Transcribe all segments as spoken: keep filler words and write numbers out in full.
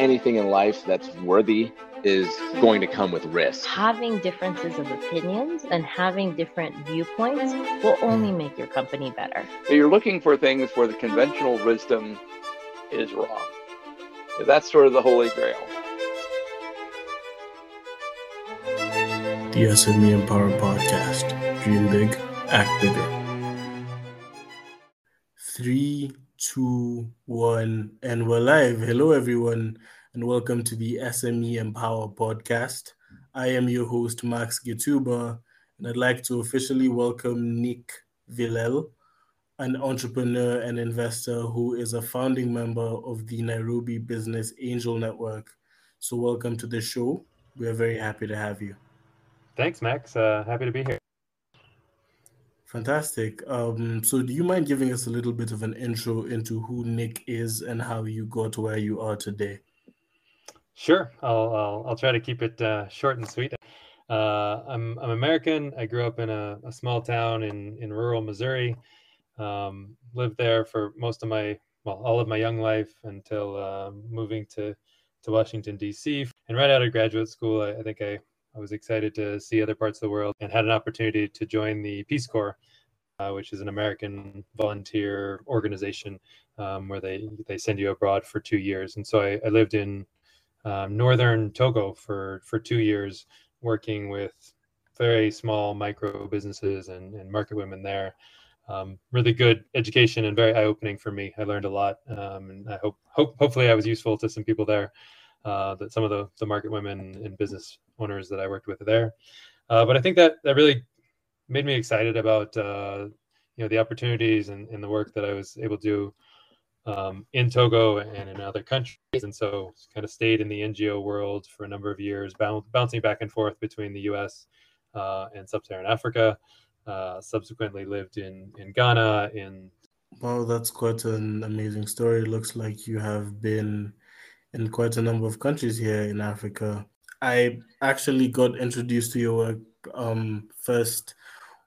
anything in life that's worthy is going to come with risk. Having differences of opinions and having different viewpoints will only make your company better. So you're looking for things where the conventional wisdom is wrong. That's sort of the holy grail. The S M E Empower podcast. Dream big, act bigger. Three, two, one, and we're live. Hello, everyone, and welcome to the S M E Empower podcast. I am your host, Max Gituba, and I'd like to officially welcome Nick Vilelle, an entrepreneur and investor who is a founding member of the Nairobi Business Angel Network. So welcome to the show. We are very happy to have you. Thanks, Max. Uh, happy to be here. Fantastic. Um, so do you mind giving us a little bit of an intro into who Nick is and how you got where you are today? Sure. I'll I'll, I'll try to keep it uh, short and sweet. Uh, I'm I'm American. I grew up in a, a small town in, in rural Missouri. Um, lived there for most of my, well, all of my young life until uh, moving to, to Washington, D C. And right out of graduate school, I, I think I I was excited to see other parts of the world and had an opportunity to join the Peace Corps, uh, which is an American volunteer organization um, where they, they send you abroad for two years. And so I, I lived in um, northern Togo for, for two years, working with very small micro businesses and, and market women there. Um, really good education and very eye-opening for me. I learned a lot, um, and I hope, hope hopefully I was useful to some people there. Uh, that some of the, the market women and business owners that I worked with there. Uh, but I think that that really made me excited about, uh, you know, the opportunities and, and the work that I was able to do um, in Togo and in other countries. And so kind of stayed in the N G O world for a number of years, boun- bouncing back and forth between the U S uh, and sub-Saharan Africa. Uh, subsequently lived in, in Ghana. In Wow, that's quite an amazing story. It looks like you have been in quite a number of countries here in Africa. I actually got introduced to your work um, first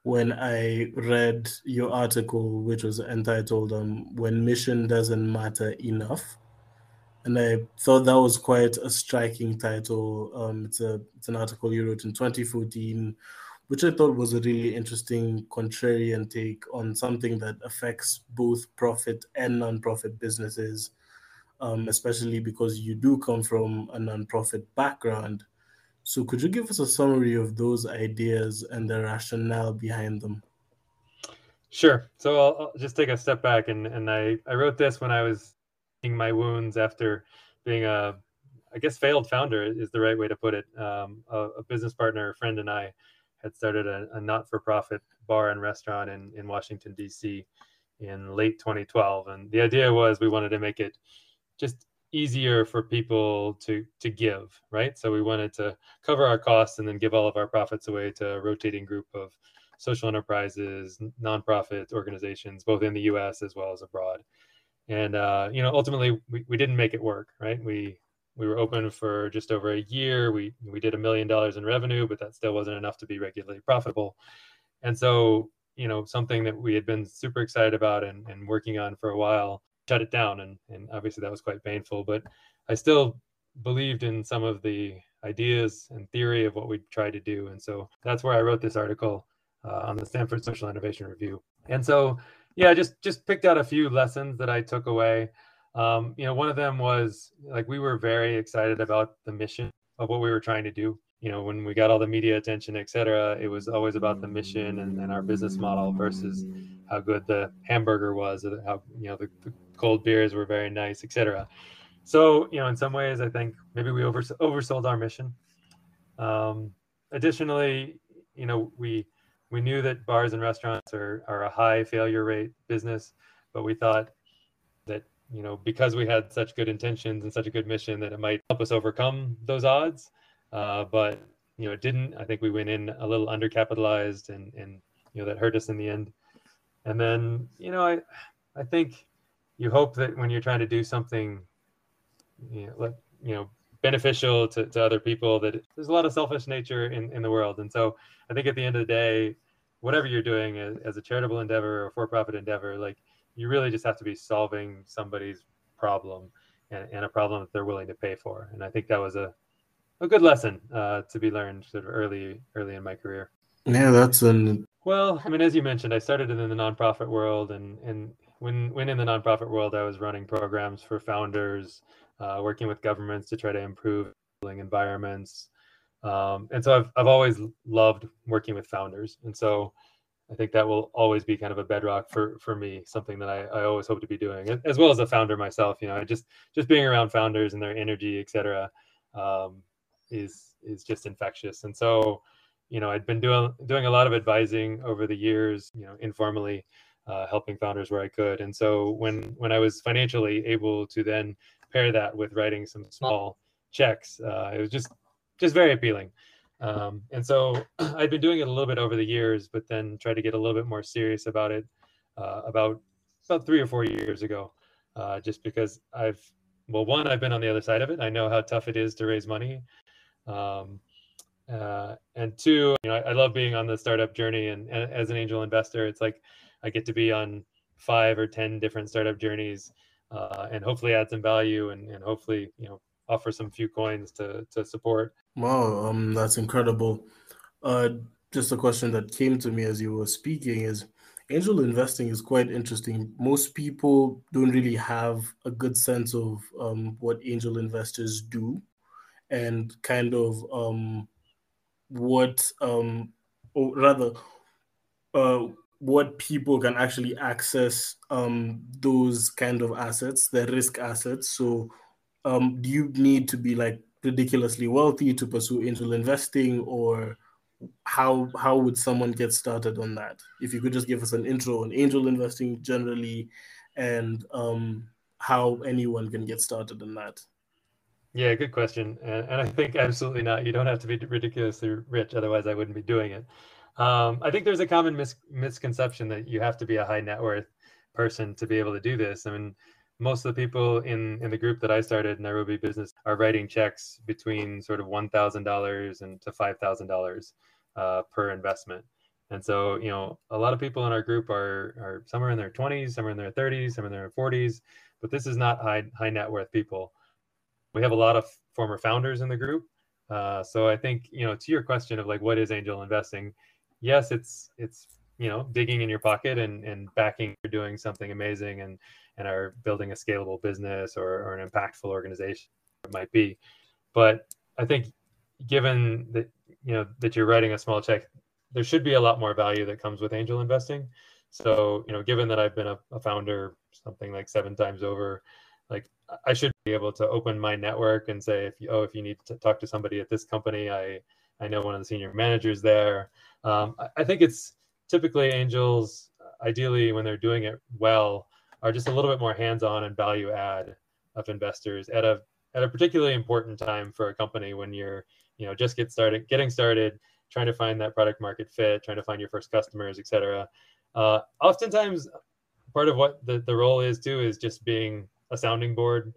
when I read your article, which was entitled um, When Mission Doesn't Matter Enough. And I thought that was quite a striking title. Um, it's, a, it's an article you wrote in twenty fourteen, which I thought was a really interesting contrarian take on something that affects both profit and nonprofit businesses. Um, especially because you do come from a nonprofit background. So could you give us a summary of those ideas and the rationale behind them? Sure. So I'll, I'll just take a step back. And, and I, I wrote this when I was healing my wounds after being a, I guess, failed founder is the right way to put it. Um, a, a business partner, a friend, and I had started a, a not-for-profit bar and restaurant in, in Washington, D C in late twenty twelve. And the idea was we wanted to make it just easier for people to to give, right? So we wanted to cover our costs and then give all of our profits away to a rotating group of social enterprises, nonprofit organizations, both in the U S as well as abroad. And, uh, you know, ultimately, we, we didn't make it work, right? We we were open for just over a year. We, we did a million dollars in revenue, but that still wasn't enough to be regularly profitable. And so, you know, something that we had been super excited about and, and working on for a while, shut it down. And, and obviously that was quite painful, but I still believed in some of the ideas and theory of what we tried to do. And so that's where I wrote this article uh, on the Stanford Social Innovation Review. And so, yeah, just, just picked out a few lessons that I took away. Um, you know, one of them was like, we were very excited about the mission of what we were trying to do. You know, when we got all the media attention, et cetera, it was always about the mission and, and our business model versus how good the hamburger was, or how, you know, the, the cold beers were very nice, et cetera. So, you know, in some ways, I think maybe we over, oversold our mission. Um, additionally, you know, we we knew that bars and restaurants are, are a high failure rate business, but we thought that, you know, because we had such good intentions and such a good mission that it might help us overcome those odds. Uh, but, you know, it didn't. I think we went in a little undercapitalized and, and, you know, that hurt us in the end. And then, you know, I I think you hope that when you're trying to do something, you know, like, you know, beneficial to, to other people, that it, there's a lot of selfish nature in, in the world. And so I think at the end of the day, whatever you're doing as, as a charitable endeavor or for-profit endeavor, like, you really just have to be solving somebody's problem. and, and a problem that they're willing to pay for. And I think that was a, a good lesson uh, to be learned sort of early, early in my career. Yeah, that's an. Well, I mean, as you mentioned, I started in the nonprofit world, and and when when in the nonprofit world, I was running programs for founders, uh, working with governments to try to improve environments. Um, and so I've I've always loved working with founders, and so I think that will always be kind of a bedrock for for me, something that I, I always hope to be doing, as well as a founder myself. You know, just just being around founders and their energy, et cetera, um, is is just infectious. And so, you know, I'd been doing doing a lot of advising over the years, you know, informally, uh, helping founders where I could. And so when when I was financially able to then pair that with writing some small checks, uh, it was just just very appealing. Um, and so I'd been doing it a little bit over the years, but then tried to get a little bit more serious about it uh, about about three or four years ago, uh, just because I've, well, one, I've been on the other side of it. I know how tough it is to raise money. Um, uh, and two, you know, I, I love being on the startup journey. And, and as an angel investor, it's like I get to be on five or ten different startup journeys uh, and hopefully add some value and, and hopefully, you know, offer some few coins to to support. Wow, um, that's incredible. Uh, just a question that came to me as you were speaking is, angel investing is quite interesting. Most people don't really have a good sense of um, what angel investors do and kind of um, what, um, or rather, uh, what people can actually access um, those kind of assets, the risk assets. So Um, do you need to be like ridiculously wealthy to pursue angel investing, or how how would someone get started on that? If you could just give us an intro on angel investing generally and um, how anyone can get started in that. Yeah, good question. And, and I think absolutely not. You don't have to be ridiculously rich. Otherwise, I wouldn't be doing it. Um, I think there's a common mis- misconception that you have to be a high net worth person to be able to do this. I mean, most of the people in, in the group that I started, Nairobi Business, are writing checks between sort of one thousand dollars and to five thousand dollars uh, per investment. And so, you know, a lot of people in our group are are some are in their twenties, some are in their thirties, some are in their forties, but this is not high high net worth people. We have a lot of former founders in the group. Uh, so I think, you know, to your question of like, what is angel investing? Yes, it's, it's you know, digging in your pocket and, and backing for doing something amazing and and are building a scalable business or, or an impactful organization, it might be. But I think given that, you know, that you're writing a small check, there should be a lot more value that comes with angel investing. So, you know, given that I've been a, a founder something like seven times over, like I should be able to open my network and say, if you, oh, if you need to talk to somebody at this company, I, I know one of the senior managers there. Um, I, I think it's typically angels, ideally when they're doing it well, are just a little bit more hands-on and value add of investors at a at a particularly important time for a company when you're, you know, just get started, getting started, trying to find that product market fit, trying to find your first customers, et cetera. Uh, oftentimes, part of what the, the role is too is just being a sounding board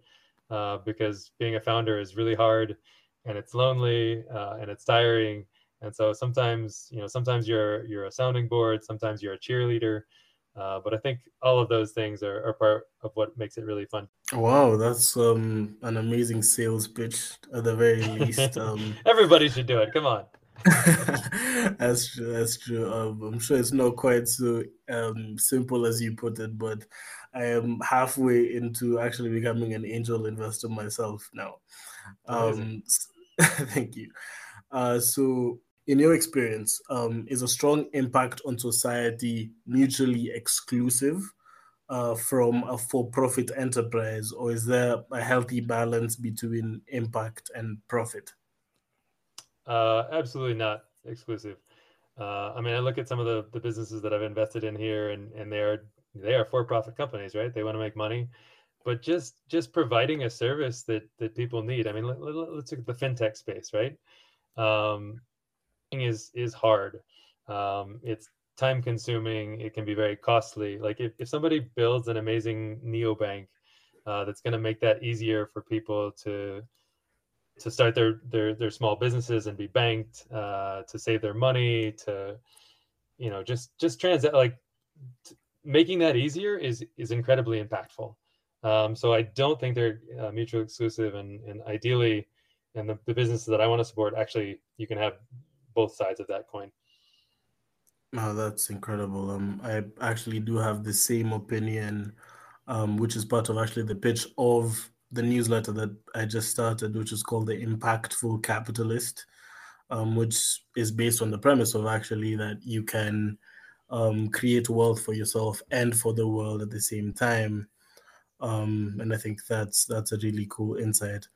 uh, because being a founder is really hard and it's lonely uh, and it's tiring. And so sometimes, you know, sometimes you're you're a sounding board, sometimes you're a cheerleader. Uh, but I think all of those things are, are part of what makes it really fun. Wow, that's um, an amazing sales pitch at the very least. Um, Everybody should do it. Come on. That's true. That's true. Um, I'm sure it's not quite so um, simple as you put it, but I am halfway into actually becoming an angel investor myself now. Um, thank you. Uh, so... In your experience, um, is a strong impact on society mutually exclusive uh, from a for-profit enterprise, or is there a healthy balance between impact and profit? Uh, absolutely not exclusive. Uh, I mean, I look at some of the, the businesses that I've invested in here, and, and they are they are for-profit companies, right? They want to make money, but just just providing a service that that people need. I mean, let, let, let's look at the fintech space, right? Um, is is hard. Um, it's time consuming. It can be very costly. Like if, if somebody builds an amazing neobank uh, that's going to make that easier for people to to start their their their small businesses and be banked, uh, to save their money, to you know just just transact, like t- making that easier is is incredibly impactful. Um, so I don't think they're uh, mutually exclusive, and, and ideally, and the, the businesses that I want to support, actually, you can have both sides of that coin. Oh, that's incredible. Um, I actually do have the same opinion, um, which is part of actually the pitch of the newsletter that I just started, which is called The Impactful Capitalist, um, which is based on the premise of actually that you can um, create wealth for yourself and for the world at the same time. Um, and I think that's that's a really cool insight.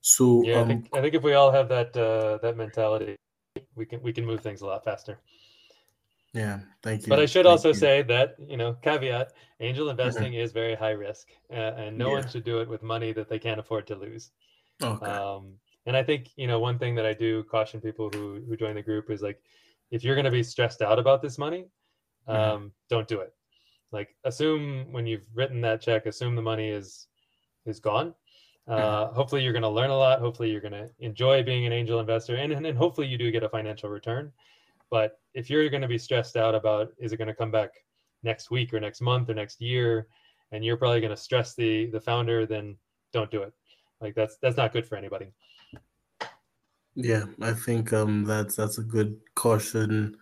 So yeah, um, I, think, I think if we all have that uh, that mentality, we can we can move things a lot faster. Yeah, thank you. But I should thank also you. say that, you know, caveat, angel investing is very high risk, uh, and no yeah. one should do it with money that they can't afford to lose. Okay. Um, and I think, you know, one thing that I do caution people who, who join the group is like, if you're going to be stressed out about this money, um, mm-hmm. don't do it. Like, assume when you've written that check, assume the money is, is gone. Uh, mm-hmm. Hopefully you're going to learn a lot. Hopefully you're going to enjoy being an angel investor, and, and, and hopefully you do get a financial return. But if you're going to be stressed out about, is it going to come back next week or next month or next year, and you're probably going to stress the the founder, then don't do it. Like, that's that's not good for anybody. Yeah, I think um that's that's a good caution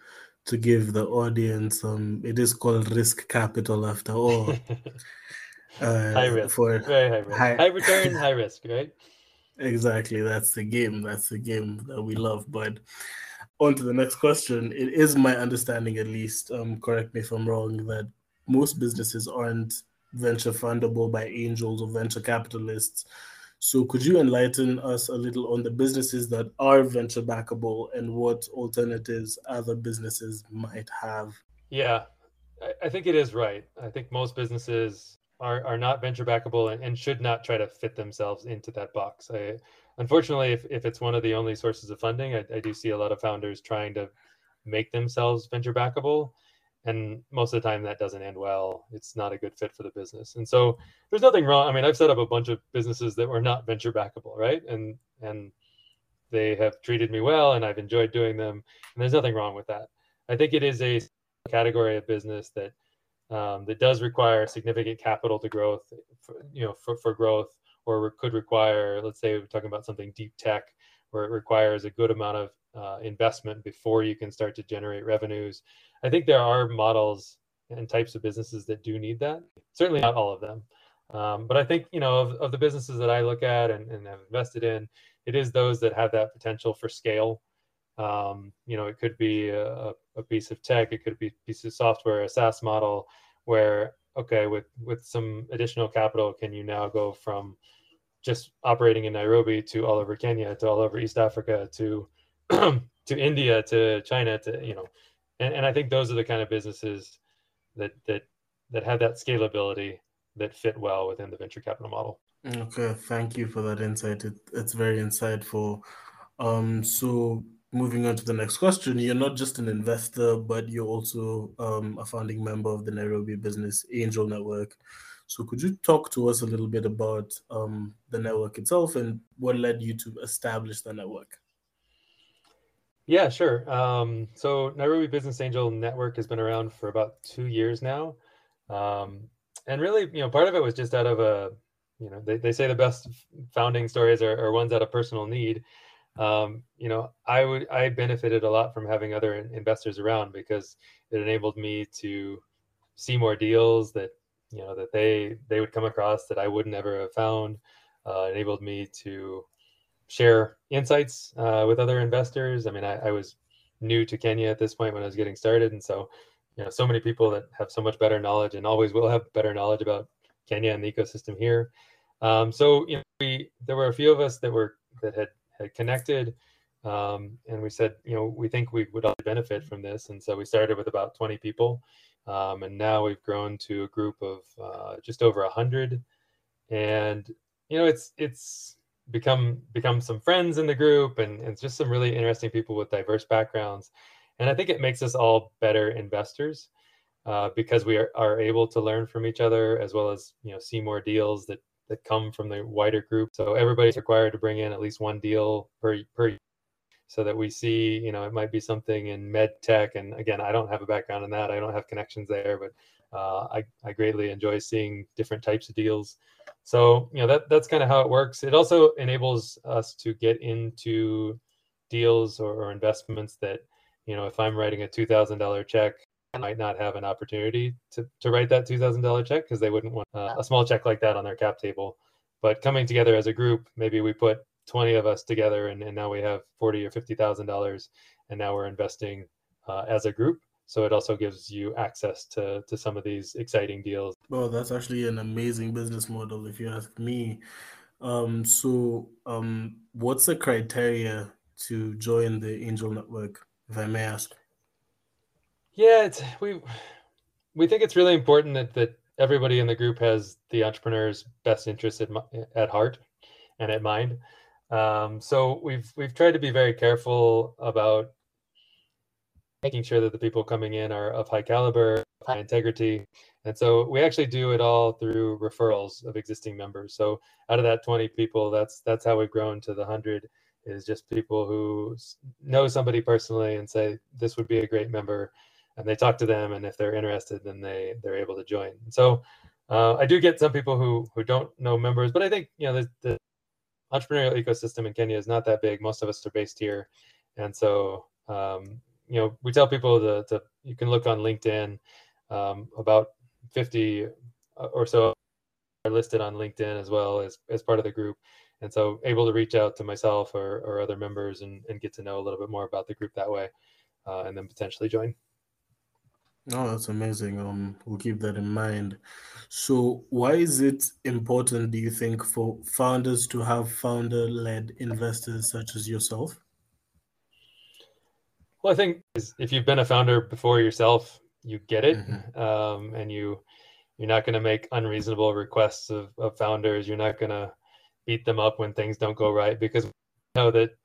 to give the audience. Um, it is called risk capital after all. uh, high risk, for very high risk, high, high return, high risk, right? Exactly, that's the game. That's the game that we love, bud. On to the next question. It is my understanding, at least, um, correct me if I'm wrong, that most businesses aren't venture fundable by angels or venture capitalists. So could you enlighten us a little on the businesses that are venture backable and what alternatives other businesses might have? Yeah, I, I think it is right. I think most businesses are, are not venture backable and, and should not try to fit themselves into that box. I, Unfortunately, if, if it's one of the only sources of funding, I, I do see a lot of founders trying to make themselves venture backable. And most of the time that doesn't end well. It's not a good fit for the business. And so there's nothing wrong. I mean, I've set up a bunch of businesses that were not venture backable, right? And and they have treated me well and I've enjoyed doing them. And there's nothing wrong with that. I think it is a category of business that um, that does require significant capital to growth, for, you know, for, for growth. Or could require, let's say we're talking about something deep tech, where it requires a good amount of uh, investment before you can start to generate revenues. I think there are models and types of businesses that do need that. Certainly not all of them. Um, but I think, you know, of, of the businesses that I look at and, and have invested in, it is those that have that potential for scale. Um, you know, it could be a, a piece of tech, it could be a piece of software, a SaaS model, where, okay, with, with some additional capital, can you now go from just operating in Nairobi to all over Kenya, to all over East Africa, to to India, to China, to, you know, and, and I think those are the kind of businesses that that that have that scalability that fit well within the venture capital model. Okay, thank you for that insight. It, it's very insightful. Um, so moving on to the next question, you're not just an investor, but you're also um, a founding member of the Nairobi Business Angel Network. So could you talk to us a little bit about um, the network itself and what led you to establish the network? Yeah, sure. Um, so Nairobi Business Angel Network has been around for about two years now. Um, and really, you know, part of it was just out of a, you know, they, they say the best founding stories are, are ones out of personal need. Um, you know, I would, I benefited a lot from having other investors around because it enabled me to see more deals that, you know, that they, they would come across that I would never have found, uh, enabled me to share insights, uh, with other investors. I mean, I, I was new to Kenya at this point when I was getting started. And so, you know, so many people that have so much better knowledge and always will have better knowledge about Kenya and the ecosystem here. Um, so, you know, we, there were a few of us that were, that had, had connected. Um, and we said, you know, we think we would all benefit from this. And so we started with about twenty people. Um, and now we've grown to a group of uh, just over one hundred. And, you know, it's it's become become some friends in the group and, and just some really interesting people with diverse backgrounds. And I think it makes us all better investors uh, because we are, are able to learn from each other as well as, you know, see more deals that, that come from the wider group. So everybody's required to bring in at least one deal per per year. So that we see, you know, it might be something in med tech. And again, I don't have a background in that. I don't have connections there, but uh, I, I greatly enjoy seeing different types of deals. So, you know, that that's kind of how it works. It also enables us to get into deals or, or investments that, you know, if I'm writing a two thousand dollar check, I might not have an opportunity to, to write that two thousand dollar check because they wouldn't want uh, a small check like that on their cap table. But coming together as a group, maybe we put twenty of us together and, and now we have forty thousand dollars or fifty thousand dollars and now we're investing uh, as a group. So it also gives you access to, to some of these exciting deals. Well, that's actually an amazing business model, if you ask me. Um, so um, what's the criteria to join the Angel Network, if I may ask? Yeah, it's, we we think it's really important that, that everybody in the group has the entrepreneur's best interests at, at heart and at mind. Um, so we've we've tried to be very careful about making sure that the people coming in are of high caliber, high integrity. And so we actually do it all through referrals of existing members. So out of that twenty people, that's that's how we've grown to the one hundred, is just people who know somebody personally and say, this would be a great member. And they talk to them, and if they're interested, then they, they're able to join. So uh, I do get some people who who don't know members, but I think, you know, the, the entrepreneurial ecosystem in Kenya is not that big. Most of us are based here. And so, um, you know, we tell people to, to you can look on LinkedIn. Um, about fifty or so are listed on LinkedIn as well as, as part of the group. And so able to reach out to myself or, or other members and, and get to know a little bit more about the group that way, uh, and then potentially join. Oh, that's amazing. Um, we'll keep that in mind. So why is it important, do you think, for founders to have founder-led investors such as yourself? Well, I think if you've been a founder before yourself, you get it. Mm-hmm. um, and you, you're not going to make unreasonable requests of, of founders. You're not going to beat them up when things don't go right, because we know that,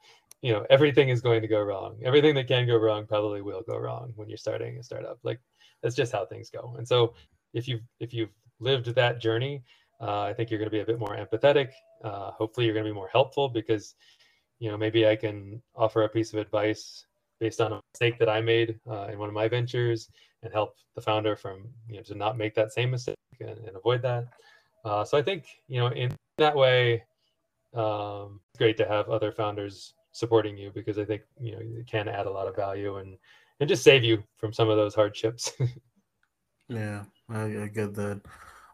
you know, everything is going to go wrong. Everything that can go wrong probably will go wrong when you're starting a startup. Like, that's just how things go. And so if you've, if you've lived that journey, uh, I think you're going to be a bit more empathetic. Uh, hopefully you're going to be more helpful, because, you know, maybe I can offer a piece of advice based on a mistake that I made uh, in one of my ventures and help the founder from, you know, to not make that same mistake and, and avoid that. Uh, so I think, you know, in that way, um, it's great to have other founders supporting you, because I think, you know, it can add a lot of value and, and just save you from some of those hardships. Yeah, I, I get that.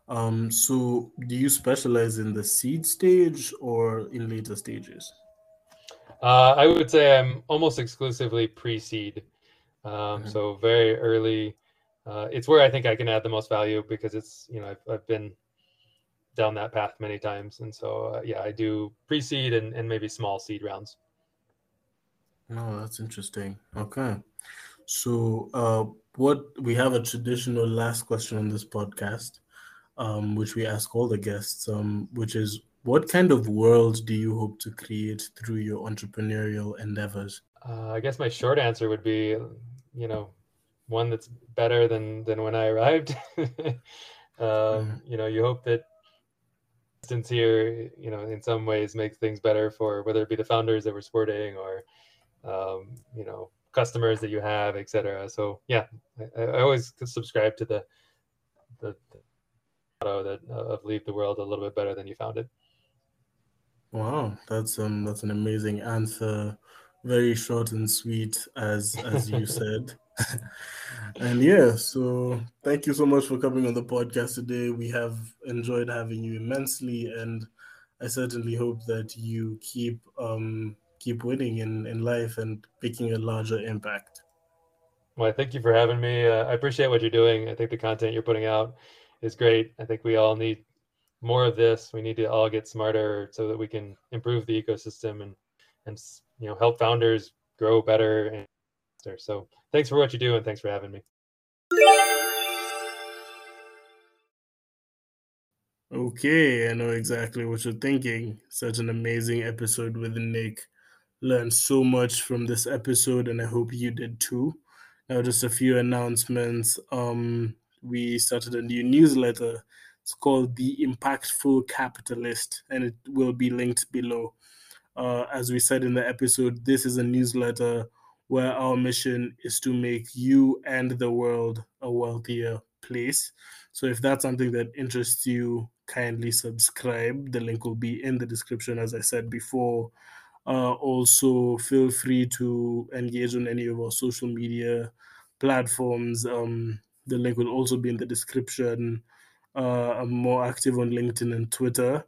Um, so do you specialize in the seed stage or in later stages? Uh, I would say I'm almost exclusively pre-seed. Um, mm-hmm. So very early. Uh, it's where I think I can add the most value, because it's, you know, I've, I've been down that path many times. And so, uh, yeah, I do pre-seed and, and maybe small seed rounds. No, that's interesting. Okay. So uh, what we have a traditional last question on this podcast, um, which we ask all the guests, um, which is, what kind of world do you hope to create through your entrepreneurial endeavors? Uh, I guess my short answer would be, you know, one that's better than, than when I arrived. um, mm. You know, you hope that instance here, you know, in some ways makes things better for whether it be the founders that we're supporting or um you know, customers that you have, etc. So yeah, I, I always subscribe to the the motto that uh, of leave the world a little bit better than you found it. Wow, that's um that's an amazing answer, very short and sweet, as as you said. And yeah, so thank you so much for coming on the podcast today. We have enjoyed having you immensely, and I certainly hope that you keep um keep winning in, in life and making a larger impact. Well, thank you for having me. Uh, I appreciate what you're doing. I think the content you're putting out is great. I think we all need more of this. We need to all get smarter so that we can improve the ecosystem and, and you know, help founders grow better and faster. So thanks for what you do, and thanks for having me. Okay, I know exactly what you're thinking. Such an amazing episode with Nick. Learned so much from this episode, and I hope you did too. Now, just a few announcements. Um, we started a new newsletter. It's called The Impactful Capitalist, and it will be linked below. Uh, as we said in the episode, this is a newsletter where our mission is to make you and the world a wealthier place. So if that's something that interests you, kindly subscribe. The link will be in the description, as I said before. Uh, also, feel free to engage on any of our social media platforms. Um, the link will also be in the description. Uh, I'm more active on LinkedIn and Twitter.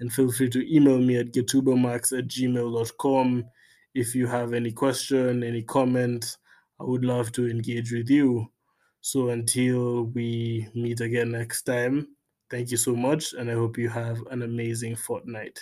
And feel free to email me at gitubamax at gmail dot com if you have any question, any comment. I would love to engage with you. So until we meet again next time, thank you so much, and I hope you have an amazing fortnight.